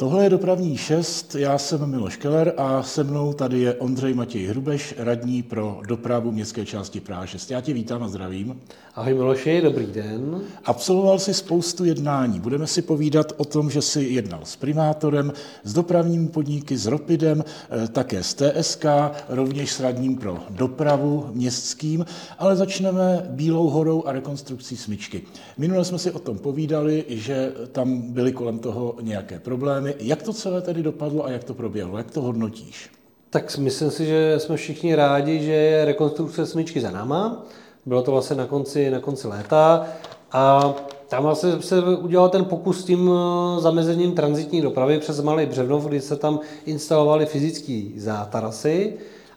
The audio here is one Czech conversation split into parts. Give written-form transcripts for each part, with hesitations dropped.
Tohle je Dopravní 6, já jsem Miloš Keller a se mnou tady je Ondřej Matěj Hrubeš, radní pro dopravu městské části Praha 6. Já tě vítám a zdravím. Ahoj Miloši, dobrý den. Absolvoval jsi spoustu jednání. Budeme si povídat o tom, že jsi jednal s primátorem, s dopravními podniky, s Ropidem, také s TSK, rovněž s radním pro dopravu městským, ale začneme Bílou horou a rekonstrukcí smyčky. Minule jsme si o tom povídali, že tam byly kolem toho nějaké problémy. Jak to celé tedy dopadlo a jak to proběhlo? Jak to hodnotíš? Tak myslím si, že jsme všichni rádi, že je rekonstrukce smyčky za náma. Bylo to vlastně na konci léta a tam vlastně se udělal ten pokus s tím zamezením tranzitní dopravy přes Malý Břevnov, kdy se tam instalovaly fyzické zátarasy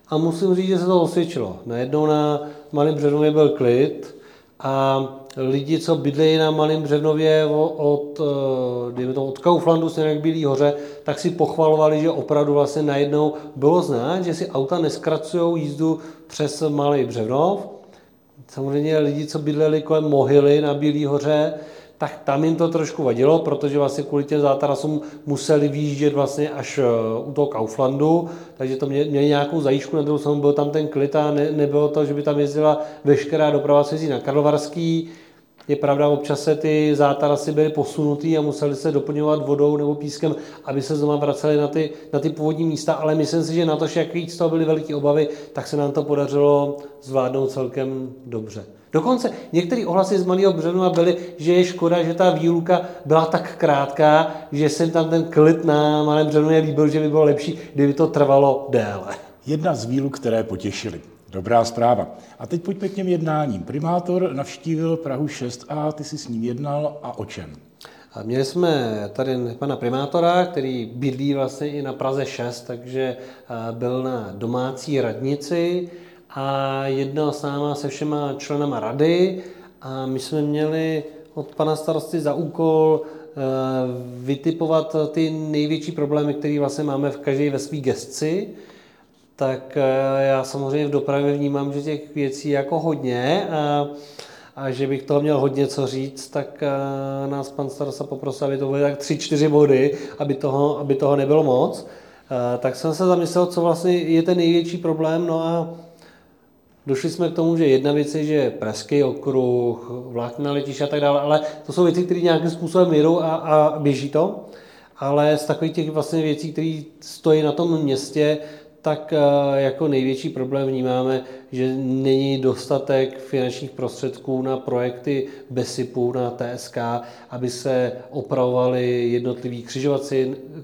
a musím říct, že se to osvědčilo. Najednou na Malém Břevnově byl klid a lidi, co bydlejí na Malém Břevnově od Kauflandu směrem k Bílý hoře, tak si pochvalovali, že opravdu vlastně najednou bylo znát, že si auta neskracují jízdu přes Malý Břevnov. Samozřejmě lidi, co bydleli kolem Mohyly na Bílý hoře, tak tam jim to trošku vadilo, protože vlastně kvůli těm zátarasům museli výjíždět vlastně až u toho Kauflandu, takže to měli nějakou zajíčku, na druhou stranu byl tam ten klid a nebylo to, že by tam jezdila veškerá doprava, co jezdí na Karlovarský. Je pravda, občas se ty zátarasy byly posunutý a museli se doplňovat vodou nebo pískem, aby se znovu vraceli na ty původní místa, ale myslím si, že na to, že jak z toho byly veliké obavy, tak se nám to podařilo zvládnout celkem dobře. Dokonce některé ohlasy z Malého Břevnova byly, že je škoda, že ta výluka byla tak krátká, že se tam ten klid na Malém Břevnově líbil, že by bylo lepší, kdyby to trvalo déle. Jedna z výluk, které potěšily. Dobrá zpráva. A teď pojďme k těm jednáním. Primátor navštívil Prahu 6 a ty jsi s ním jednal a o čem? A měli jsme tady pana primátora, který bydlí vlastně i na Praze 6, takže byl na domácí radnici a jednal s náma se všema členama rady a my jsme měli od pana starosty za úkol vytipovat ty největší problémy, které vlastně máme v každé ve své gesci. Tak já samozřejmě v dopravě vnímám, že těch věcí je jako hodně a že bych toho měl hodně co říct, tak nás pan starosta poprosil, aby to byly tak 3-4 body, aby toho nebylo moc. Tak jsem se zamyslel, co vlastně je ten největší problém, no a došli jsme k tomu, že jedna věc je, že Pražský okruh, vlákna letiště a tak dále, ale to jsou věci, které nějakým způsobem jedou a běží to, ale z takových těch vlastně věcí, které stojí na tom městě, tak jako největší problém vnímáme, že není dostatek finančních prostředků na projekty BESIPu, na TSK, aby se opravovaly jednotlivé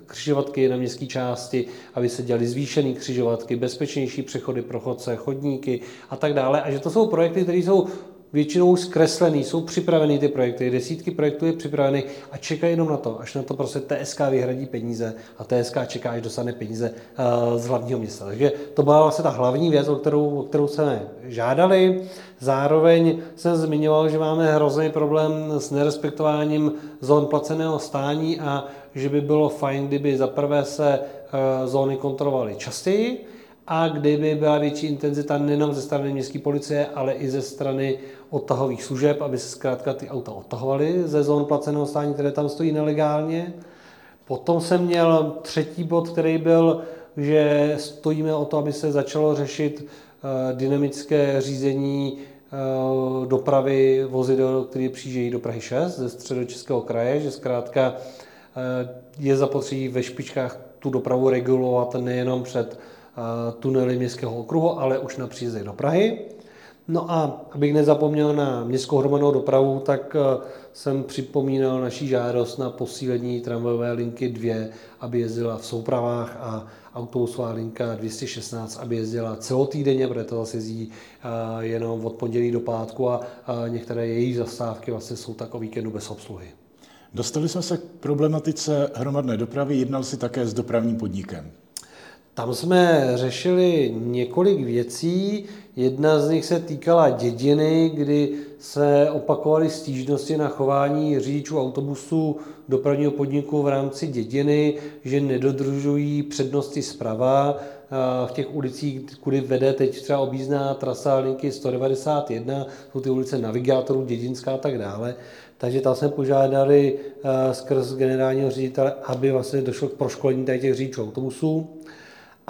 křižovatky na městské části, aby se dělaly zvýšené křižovatky, bezpečnější přechody pro chodce, chodníky a tak dále. A že to jsou projekty, které jsou většinou zkreslený, jsou připravený ty projekty, desítky projektů je připraveny a čekají jenom na to, až na to prostě TSK vyhradí peníze a TSK čeká, až dostane peníze z hlavního města. Takže to byla vlastně ta hlavní věc, o kterou jsme žádali. Zároveň jsem zmiňoval, že máme hrozný problém s nerespektováním zón placeného stání a že by bylo fajn, kdyby zaprvé se zóny kontrolovaly častěji, a kdyby byla větší intenzita nejenom ze strany městské policie, ale i ze strany odtahových služeb, aby se zkrátka ty auta odtahovaly ze zón placeného stání, které tam stojí nelegálně. Potom jsem měl třetí bod, který byl, že stojíme o to, aby se začalo řešit dynamické řízení dopravy vozidel, které přijíždějí do Prahy 6 ze Středočeského kraje, že zkrátka je zapotřebí ve špičkách tu dopravu regulovat nejenom před tunely městského okruhu, ale už na příjezdech do Prahy. No a abych nezapomněl na městskou hromadnou dopravu, tak jsem připomínal naší žádost na posílení tramvajové linky 2, aby jezdila v soupravách a autobusová linka 216, aby jezdila celotýdenně, protože to zase jezdí jenom od pondělí do pátku a některé její zastávky vlastně jsou tak o víkendu bez obsluhy. Dostali jsme se k problematice hromadné dopravy, jednal si také s dopravním podnikem. Tam jsme řešili několik věcí. Jedna z nich se týkala dědiny, kdy se opakovaly stížnosti na chování řidičů autobusů dopravního podniku v rámci dědiny, že nedodržují přednosti zprava v těch ulicích, kudy vede teď třeba objízdná trasa linky 191, jsou ty ulice Navigátorů, Dědinská a tak dále. Takže tam jsme požádali skrz generálního ředitele, aby vlastně došlo k proškolení těch řidičů autobusů.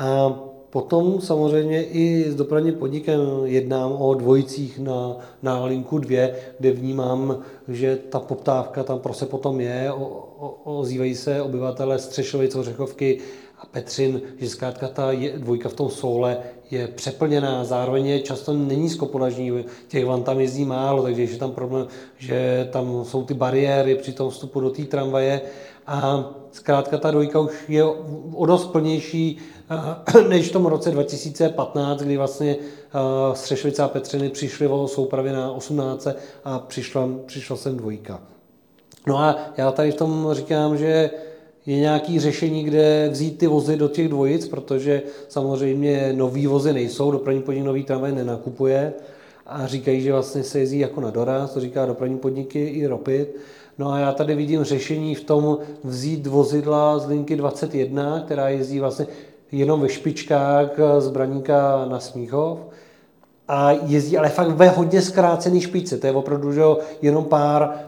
A potom samozřejmě i s dopravním podnikem jednám o dvojicích na linku 2, kde vnímám, že ta poptávka tam prostě potom je, ozývají se obyvatelé Střešovic, Ořechovky a Petřin, že zkrátka ta dvojka v tom soule je přeplněná, zároveň často není skopolažní, těch van tam jezdí málo, takže je tam problém, že tam jsou ty bariéry při tom vstupu do té tramvaje a zkrátka ta dvojka už je o dost plnější než v tom roce 2015, kdy vlastně Střešovice a Petřiny přišly o soupravě na 18 a přišla sem dvojka. No a já tady v tom říkám, že je nějaké řešení, kde vzít ty vozy do těch dvojic, protože samozřejmě nový vozy nejsou, dopravní podnik nový tramvaj nenakupuje a říkají, že vlastně se jezdí jako na doraz, to říká dopravní podniky i Ropid. No a já tady vidím řešení v tom vzít vozidla z linky 21, která jezdí vlastně jenom ve špičkách z Braníka na Smíchov a jezdí ale fakt ve hodně zkrácený špičce. To je opravdu, že jenom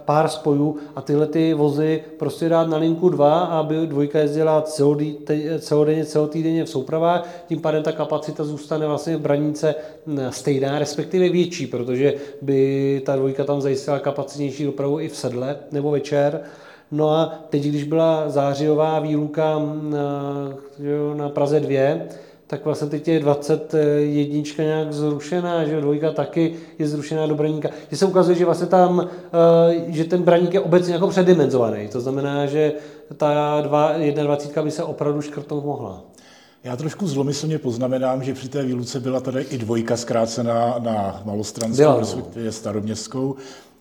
pár spojů a tyhle ty vozy prostě dát na linku 2, aby dvojka jezdila celotýdenně v soupravách. Tím pádem ta kapacita zůstane vlastně v Braníce stejná, respektive větší, protože by ta dvojka tam zajistila kapacitnější dopravu i v sedle nebo večer. No a teď, když byla zářijová výluka na Praze 2, tak vlastně teď je 21 nějak zrušená, že dvojka taky je zrušená do Braníka. Že se ukazuje, že vlastně tam, že ten Braník je obecně jako předimenzovaný. To znamená, že ta 21 by se opravdu škrtnout mohla. Já trošku zlomyslně poznamenám, že při té výluce byla tady i dvojka zkrácená na Malostranskou, respektive Staroměstskou.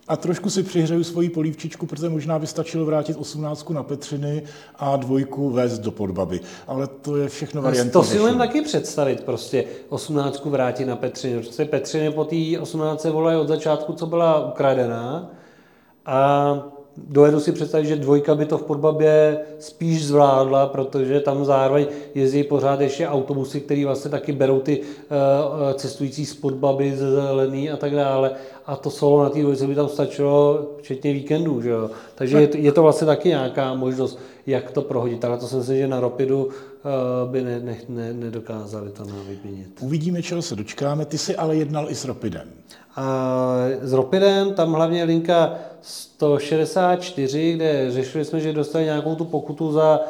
A trošku si přihřeju svoji polívčičku, protože možná by stačilo vrátit 18 na Petřiny a dvojku vést do Podbaby. Ale to je všechno variantní. To si umím taky představit, prostě 18 vrátit na Petřiny. Protože Petřiny po té 18 volají od začátku, co byla ukradená. A dojedu si představit, že dvojka by to v Podbabě spíš zvládla, protože tam zároveň jezdí pořád ještě autobusy, které vlastně taky berou ty cestující z Podbaby, ze Zelený a tak dále. A to solo na té dvojice by tam stačilo včetně víkendů, že jo. Takže je to vlastně taky nějaká možnost, jak to prohodit. Ale to si myslím, že na Ropidu by nedokázali to vyměnit. Uvidíme, čeho se dočkáme. Ty jsi ale jednal i s Ropidem. A s Ropidem, tam hlavně linka 164, kde řešili jsme, že dostali nějakou tu pokutu za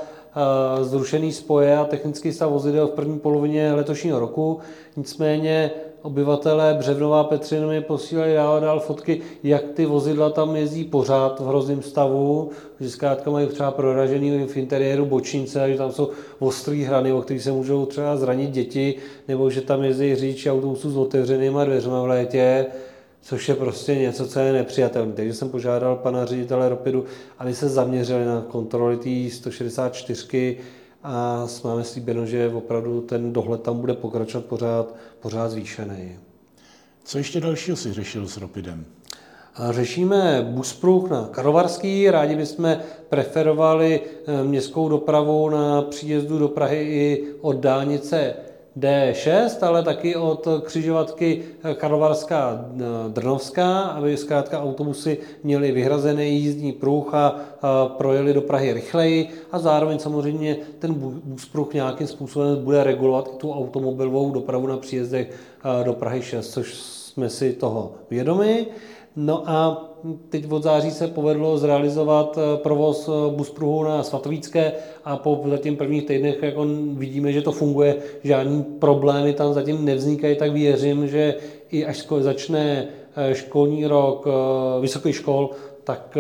zrušený spoje a technický stav vozidel v první polovině letošního roku. Nicméně obyvatelé Břevnova a Petřiny mi posílají dál fotky, jak ty vozidla tam jezdí pořád v hrozném stavu, že zkrátka mají třeba proražený v interiéru bočnice, že tam jsou ostrý hrany, o kterých se můžou třeba zranit děti, nebo že tam jezdí řidiči autobusů s otevřenýma dveřma v létě, což je prostě něco, co je nepřijatelné. Takže jsem požádal pana ředitele Ropidu, aby se zaměřili na kontroly té 164 a máme slíbeno, že opravdu ten dohled tam bude pokračovat pořád zvýšený. Co ještě dalšího si řešil s Ropidem? Řešíme buspruh na Karlovarský, rádi bychom preferovali městskou dopravu na příjezdu do Prahy i od dálnice D6, ale taky od křižovatky Karlovarská Drnovská, aby zkrátka autobusy měly vyhrazený jízdní pruh a projeli do Prahy rychleji a zároveň samozřejmě ten buspruh nějakým způsobem bude regulovat i tu automobilovou dopravu na příjezdech do Prahy 6, což jsme si toho vědomi. No a teď od září se povedlo zrealizovat provoz buspruhu na Svatovítské a po zatím prvních týdnech jako vidíme, že to funguje, žádný problémy tam zatím nevznikají, tak věřím, že i až začne školní rok vysokých škol, tak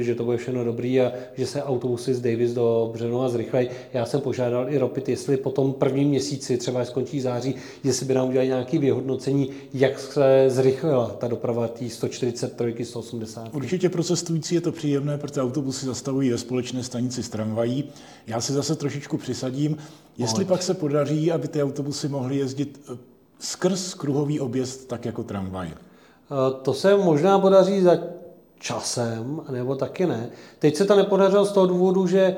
že to bude všechno dobrý a že se autobusy z Davis do Břenova zrychlejí. Já jsem požádal i Ropid, jestli po tom prvním měsíci, třeba skončí září, jestli by nám udělali nějaké vyhodnocení, jak se zrychlila ta doprava tý 143, 180. Určitě pro cestující je to příjemné, protože autobusy zastavují ve společné stanici s tramvají. Já si zase trošičku přisadím, jestli pak se podaří, aby ty autobusy mohly jezdit skrz kruhový objezd, tak jako tramvaj. To se možná podaří za časem, nebo taky ne. Teď se to nepodařilo z toho důvodu, že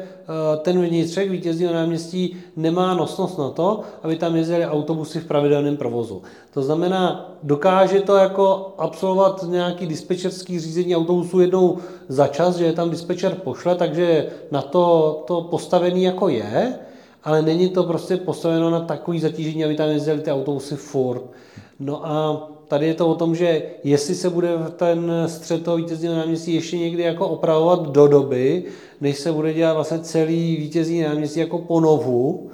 ten vnitřek Vítězného náměstí nemá nosnost na to, aby tam jezdily autobusy v pravidelném provozu. To znamená, dokáže to jako absolvovat nějaký dispečerský řízení autobusů jednou za čas, že je tam dispečer pošle, takže na to postavený jako je, ale není to prostě postaveno na takový zatížení, aby tam jezdily ty autobusy furt. No a tady je to o tom, že jestli se bude ten střed toho Vítězného náměstí ještě někdy jako opravovat do doby, než se bude dělat vlastně celý Vítězný náměstí jako ponovu,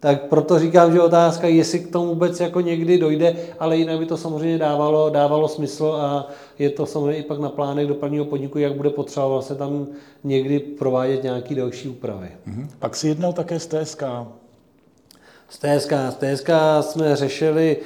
tak proto říkám, že otázka, jestli k tomu vůbec jako někdy dojde, ale jinak by to samozřejmě dávalo smysl a je to samozřejmě i pak na plánech dopravního podniku, jak bude potřeba vlastně tam někdy provádět nějaké další úpravy. Pak si jednal také s TSK. Z TSK jsme řešili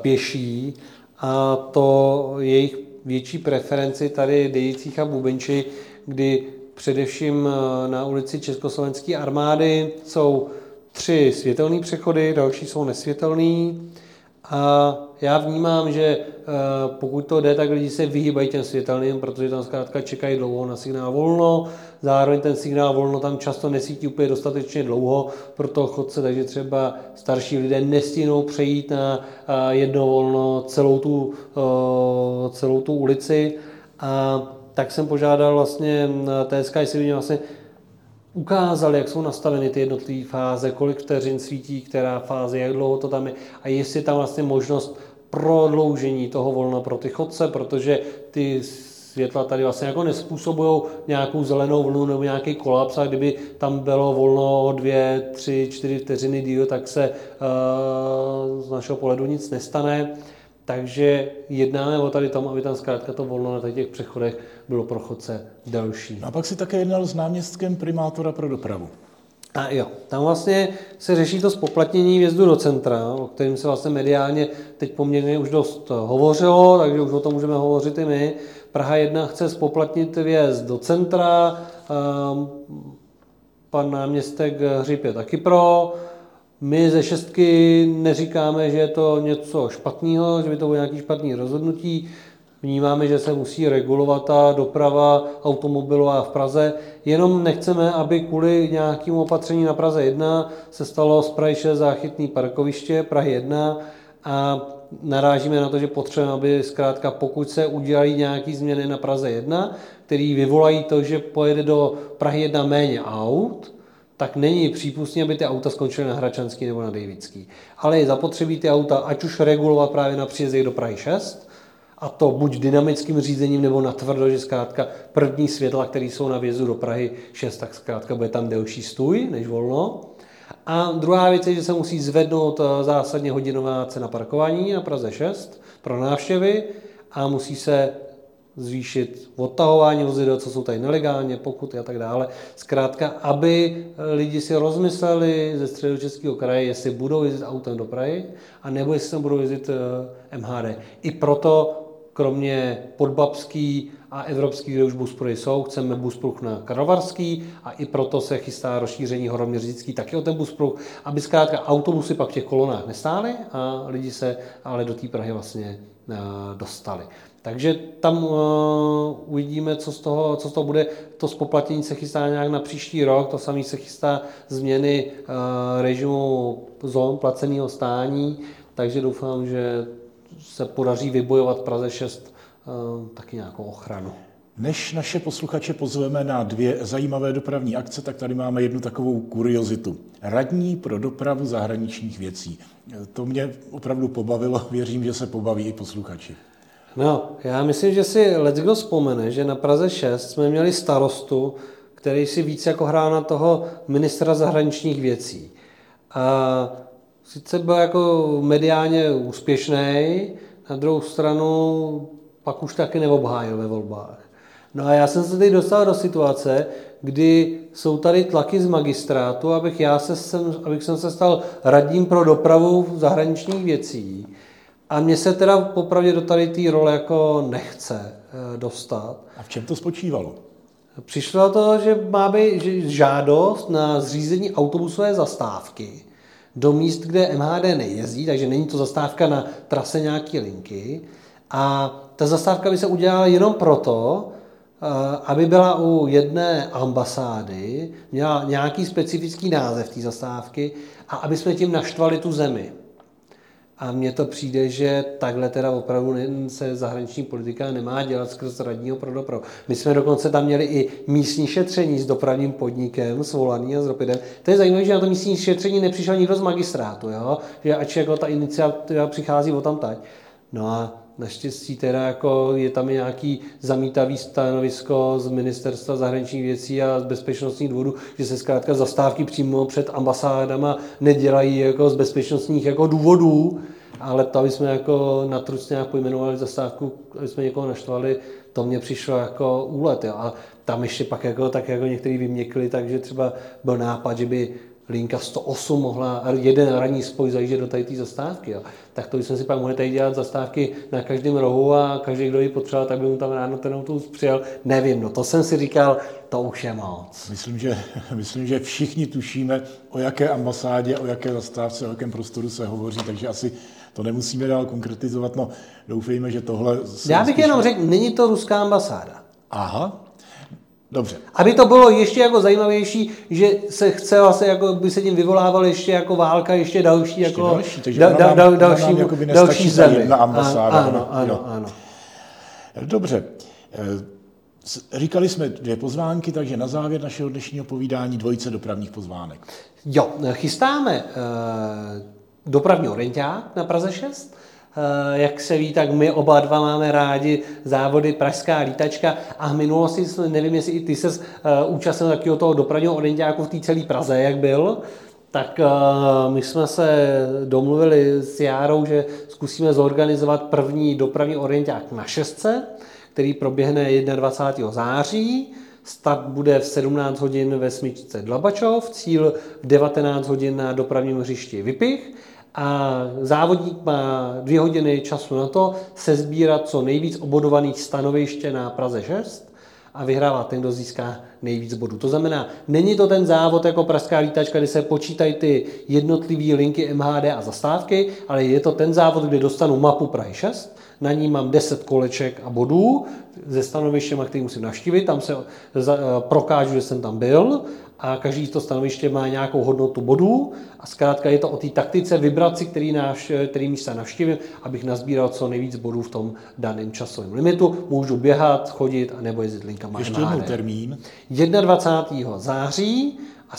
pěší a to jejich větší preferenci tady Dějicích a Bubenči, kdy především na ulici Československé armády jsou 3 světelné přechody, další jsou nesvětelný a já vnímám, že pokud to jde, tak lidi se vyhýbají těm světelným, protože tam zkrátka čekají dlouho na signál volno, zároveň ten signál volno tam často nesvítí úplně dostatečně dlouho pro toho chodce, takže třeba starší lidé nestihnou přejít na jedno volno celou tu ulici a tak jsem požádal vlastně TSK, jestli by mě vlastně ukázali, jak jsou nastaveny ty jednotlivé fáze, kolik vteřin svítí, která fáze, jak dlouho to tam je a jestli je tam vlastně možnost prodloužení toho volna pro ty chodce, protože ty světla tady vlastně jako nezpůsobují nějakou zelenou vlnu nebo nějaký kolaps a kdyby tam bylo volno 2, 3, 4 vteřiny díl, tak se z našeho pohledu nic nestane. Takže jednáme o tady tom, aby tam zkrátka to volno na těch přechodech bylo pro chodce delší. A pak si také jednal s náměstkem primátora pro dopravu. A jo, tam vlastně se řeší to zpoplatnění vjezdu do centra, o kterém se vlastně mediálně teď poměrně už dost hovořilo, takže už o tom můžeme hovořit i my. Praha 1 chce zpoplatnit vjezd do centra, pan náměstek Hřib je taky pro. My ze 6 neříkáme, že je to něco špatného, že by to bylo nějaké špatné rozhodnutí. Vnímáme, že se musí regulovat ta doprava automobilová v Praze. Jenom nechceme, aby kvůli nějakému opatření na Praze 1 se stalo z Prahy 6 záchytné parkoviště Prahy 1 a narážíme na to, že potřebujeme, aby zkrátka pokud se udělají nějaké změny na Praze 1, které vyvolají to, že pojede do Prahy 1 méně aut, tak není přípustné, aby ty auta skončily na Hradčanský nebo na Dejvický. Ale je zapotřebí ty auta, ať už regulovat právě na příjezdech do Prahy 6, a to buď dynamickým řízením nebo natvrdo, že zkrátka první světla, které jsou na vjezdu do Prahy 6, tak zkrátka bude tam delší stůj než volno. A druhá věc je, že se musí zvednout zásadně hodinová cena parkování na Praze 6 pro návštěvy a musí se zvýšit odtahování vozidel, co jsou tady nelegálně, pokuty a tak dále. Zkrátka, aby lidi si rozmysleli ze Středočeského kraje, jestli budou jezdit autem do Prahy, a nebo jestli tam budou jezdit MHD. I proto, kromě Podbabský a Evropský, kde už buspruhy jsou, chceme buspruh na Karlovarský a i proto se chystá rozšíření Horoměřický taky o ten buspruh, aby zkrátka autobusy pak v těch kolonách nestály a lidi se ale do té Prahy vlastně dostali. Takže tam uvidíme, co z toho bude. To zpoplatnění se chystá nějak na příští rok, to samé se chystá změny režimu zón placeného stání, takže doufám, že se podaří vybojovat Praze 6 taky nějakou ochranu. Než naše posluchače pozveme na 2 zajímavé dopravní akce, tak tady máme jednu takovou kuriozitu. Radní pro dopravu zahraničních věcí. To mě opravdu pobavilo, věřím, že se pobaví i posluchači. No, já myslím, že si leckdo vzpomene, že na Praze 6 jsme měli starostu, který si víc jako hrál na toho ministra zahraničních věcí. A sice byl jako mediálně úspěšný, na druhou stranu pak už taky neobhájil ve volbách. No a já jsem se teď dostal do situace, kdy jsou tady tlaky z magistrátu, abych se stal radním pro dopravu zahraničních věcí. A mně se teda popravdě do tady té role jako nechce dostat. A v čem to spočívalo? Přišlo to, že máme žádost na zřízení autobusové zastávky do míst, kde MHD nejezdí, takže není to zastávka na trase nějaké linky. A ta zastávka by se udělala jenom proto, aby byla u jedné ambasády, měla nějaký specifický název té zastávky a aby jsme tím naštvali tu zemi. A mně to přijde, že takhle teda opravdu se zahraniční politika nemá dělat skrz radního pro dopravu. My jsme dokonce tam měli i místní šetření s dopravním podnikem, svolaný a s Ropidem. To je zajímavé, že na to místní šetření nepřišel nikdo z magistrátu, jo? Že ač jako ta iniciativa přichází odtamtud. No a naštěstí teda jako je tam nějaký zamítavý stanovisko z Ministerstva zahraničních věcí a z bezpečnostních důvodů, že se zkrátka zastávky přímo před ambasádama nedělají jako z bezpečnostních jako důvodů, ale to, aby jsme jako na trucně nějak pojmenovali zastávku, aby jsme někoho naštvali, to mně přišlo jako úlet. Jo. A tam ještě pak jako, tak jako některý vyměkli, takže třeba byl nápad, že by linka 108 mohla jeden ranní spoj zajíždět do tady té zastávky. Jo. Tak to bychom si pak mohli tady dělat zastávky na každém rohu a každý, kdo ji potřeboval, tak by mu tam ráno ten autobus přijel. Nevím, no to jsem si říkal, to už je moc. Myslím, že všichni tušíme, o jaké ambasádě, o jaké zastávce, o jakém prostoru se hovoří, takže asi to nemusíme dál konkretizovat. No doufejme, že tohle... Já bych jenom řekl, není to ruská ambasáda. Aha. Dobře. Aby to bylo ještě jako zajímavější, že se chce vlastně jako by se tím vyvolávala ještě jako válka, ještě další jako další zemi. Ano. Dobře. Říkali jsme 2 pozvánky, takže na závěr našeho dnešního povídání 2 dopravních pozvánek. Jo, chystáme dopravní orienták na Praze 6. Jak se ví, tak my oba dva máme rádi závody Pražská lítačka a v minulosti, nevím, jestli i ty ses účastnil takového toho dopravního orientáku v té celé Praze, jak byl, tak my jsme se domluvili s Járou, že zkusíme zorganizovat první dopravní orienták na 6, který proběhne 21. září. Start bude v 17 hodin ve smyčce Dlabačov, cíl v 19 hodin na dopravním hřišti Vypich. A závodník má 2 hodiny času na to sesbírat co nejvíc obodovaných stanoviště na Praze 6 a vyhrává ten, kdo získá nejvíc bodů. To znamená, není to ten závod jako Pražská lítačka, kde se počítají ty jednotlivé linky MHD a zastávky, ale je to ten závod, kde dostanu mapu Prahy 6, na ní mám 10 koleček a bodů ze stanovištěma, který musím navštívit, tam se prokážu, že jsem tam byl a každý to stanoviště má nějakou hodnotu bodů a zkrátka je to o té taktice vybrat si, který místa navštívím, abych nazbíral co nejvíc bodů v tom daném časovém limitu. Můžu běhat, chodit a nebo jezdit linkama. Ještě jednou termín. 21. září a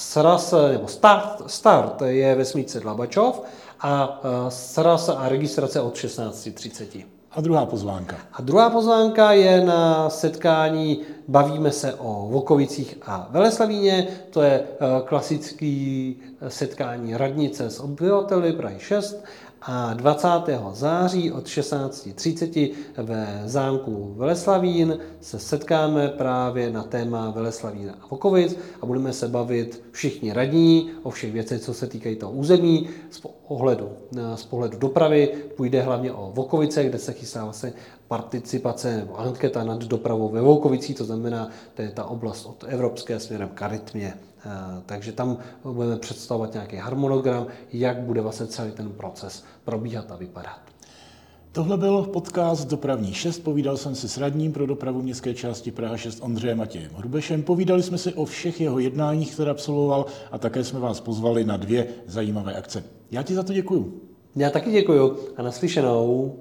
start je ve smíce Dlabačov a sraz a registrace od 16:30. A druhá pozvánka? A druhá pozvánka je na setkání Bavíme se o Vokovicích a Veleslavíně. To je klasický setkání radnice s obyvateli Prahy 6 a 20. září od 16:30 ve zámku Veleslavín se setkáme právě na téma Veleslavína a Vokovic a budeme se bavit všichni radní o všech věcech, co se týkají toho území. Z pohledu dopravy půjde hlavně o Vokovice, kde se chystá vlastně participace nebo anketa nad dopravou ve Vokovicích, to znamená, to je ta oblast od Evropské směrem k Rytmě. Takže tam budeme představovat nějaký harmonogram, jak bude vlastně celý ten proces probíhat a vypadat. Tohle byl podcast Dopravní 6. Povídal jsem si s radním pro dopravu městské části Praha 6 Ondřejem Matějem Hrubešem. Povídali jsme si o všech jeho jednáních, které absolvoval a také jsme vás pozvali na 2 zajímavé akce. Já ti za to děkuju. Já taky děkuju a naslyšenou.